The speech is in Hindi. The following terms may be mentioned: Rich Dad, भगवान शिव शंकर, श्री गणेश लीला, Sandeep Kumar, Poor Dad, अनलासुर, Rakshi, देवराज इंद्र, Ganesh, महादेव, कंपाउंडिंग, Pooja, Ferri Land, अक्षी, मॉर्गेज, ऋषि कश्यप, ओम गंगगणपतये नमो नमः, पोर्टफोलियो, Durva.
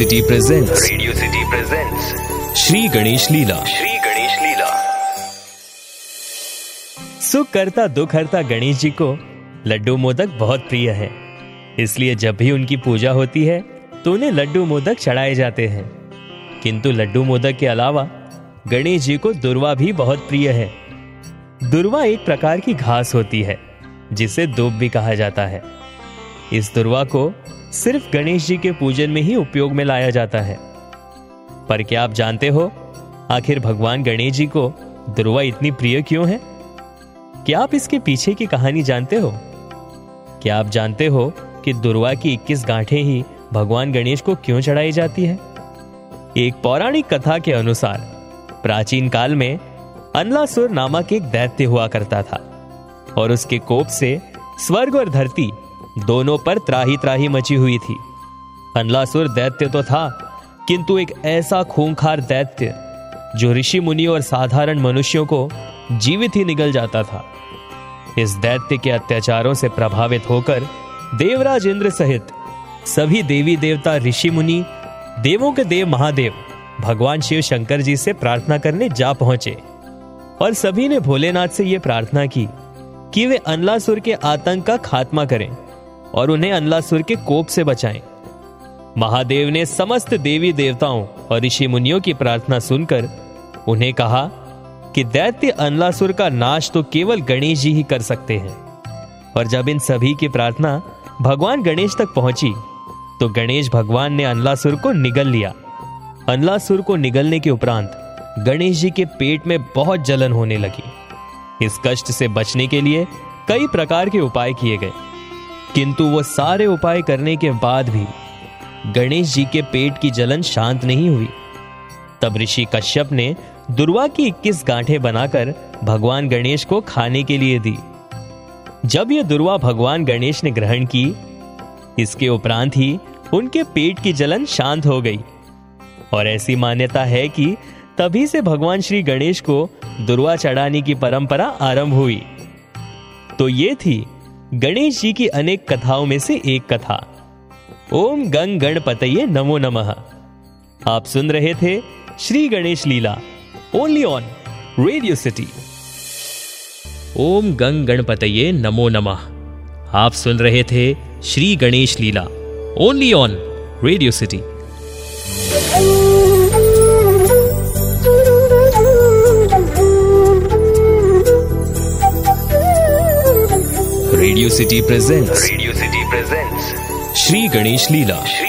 Radio city presents श्री गणेश लीला। सुख करता दुख हरता गणेश जी को लड्डू मोदक बहुत प्रिय है, इसलिए जब भी उनकी पूजा होती है तो उन्हें लड्डू मोदक चढ़ाए जाते हैं। किंतु लड्डू मोदक के अलावा गणेश जी को दुर्वा भी बहुत प्रिय है। दुर्वा एक प्रकार की घास होती है जिसे दूब भी कहा जाता है। इस दुर्वा को सिर्फ गणेश जी के पूजन में ही उपयोग में लाया जाता है। पर क्या आप जानते हो आखिर भगवान गणेश जी को दुर्वा इतनी प्रिय क्यों है? क्या आप इसके पीछे की कहानी जानते हो? क्या आप जानते हो कि दुर्वा की 21 गांठें ही भगवान गणेश को क्यों चढ़ाई जाती है? एक पौराणिक कथा के अनुसार प्राचीन काल में अनलासुर नामक एक दैत्य हुआ करता था और उसके कोप से स्वर्ग और धरती दोनों पर त्राही त्राही मची हुई थी। अनलासुर दैत्य तो था, किंतु एक ऐसा खूंखार दैत्य जो ऋषि मुनि और साधारण मनुष्यों को जीवित ही निगल जाता था। इस दैत्य के अत्याचारों से प्रभावित होकर देवराज इंद्र सहित सभी देवी देवता, ऋषि मुनि, देवों के देव महादेव भगवान शिव शंकर जी से प्रार्थना करने जा पहुंचे और सभी ने भोलेनाथ से यह प्रार्थना की कि वे अनलासुर के आतंक का खात्मा करें और उन्हें अनलासुर के कोप से बचाएं। महादेव ने समस्त देवी देवताओं और ऋषि मुनियों की प्रार्थना सुनकर उन्हें कहा कि दैत्य अनलासुर का नाश तो केवल गणेश जी ही कर सकते हैं। और जब इन सभी की प्रार्थना भगवान गणेश तक पहुंची तो गणेश भगवान ने अनलासुर को निगल लिया। अनलासुर को निगलने के उपरांत गणेश जी के पेट में बहुत जलन होने लगी। इस कष्ट से बचने के लिए कई प्रकार के उपाय किए गए, किंतु वो सारे उपाय करने के बाद भी गणेश जी के पेट की जलन शांत नहीं हुई। तब ऋषि कश्यप ने दुर्वा की 21 गांठें बनाकर भगवान गणेश को खाने के लिए दी। जब यह दुर्वा भगवान गणेश ने ग्रहण की, इसके उपरांत ही उनके पेट की जलन शांत हो गई। और ऐसी मान्यता है कि तभी से भगवान श्री गणेश को दुर्वा चढ़ाने की परंपरा आरंभ हुई। तो ये थी गणेश जी की अनेक कथाओं में से एक कथा, ओम गंगगणपतये नमो नमः। आप सुन रहे थे श्री गणेश लीला, only on Radio City. ओम गंगगणपतये नमो नमः। आप सुन रहे थे श्री गणेश लीला, only on Radio City. Radio city presents श्री गणेश लीला।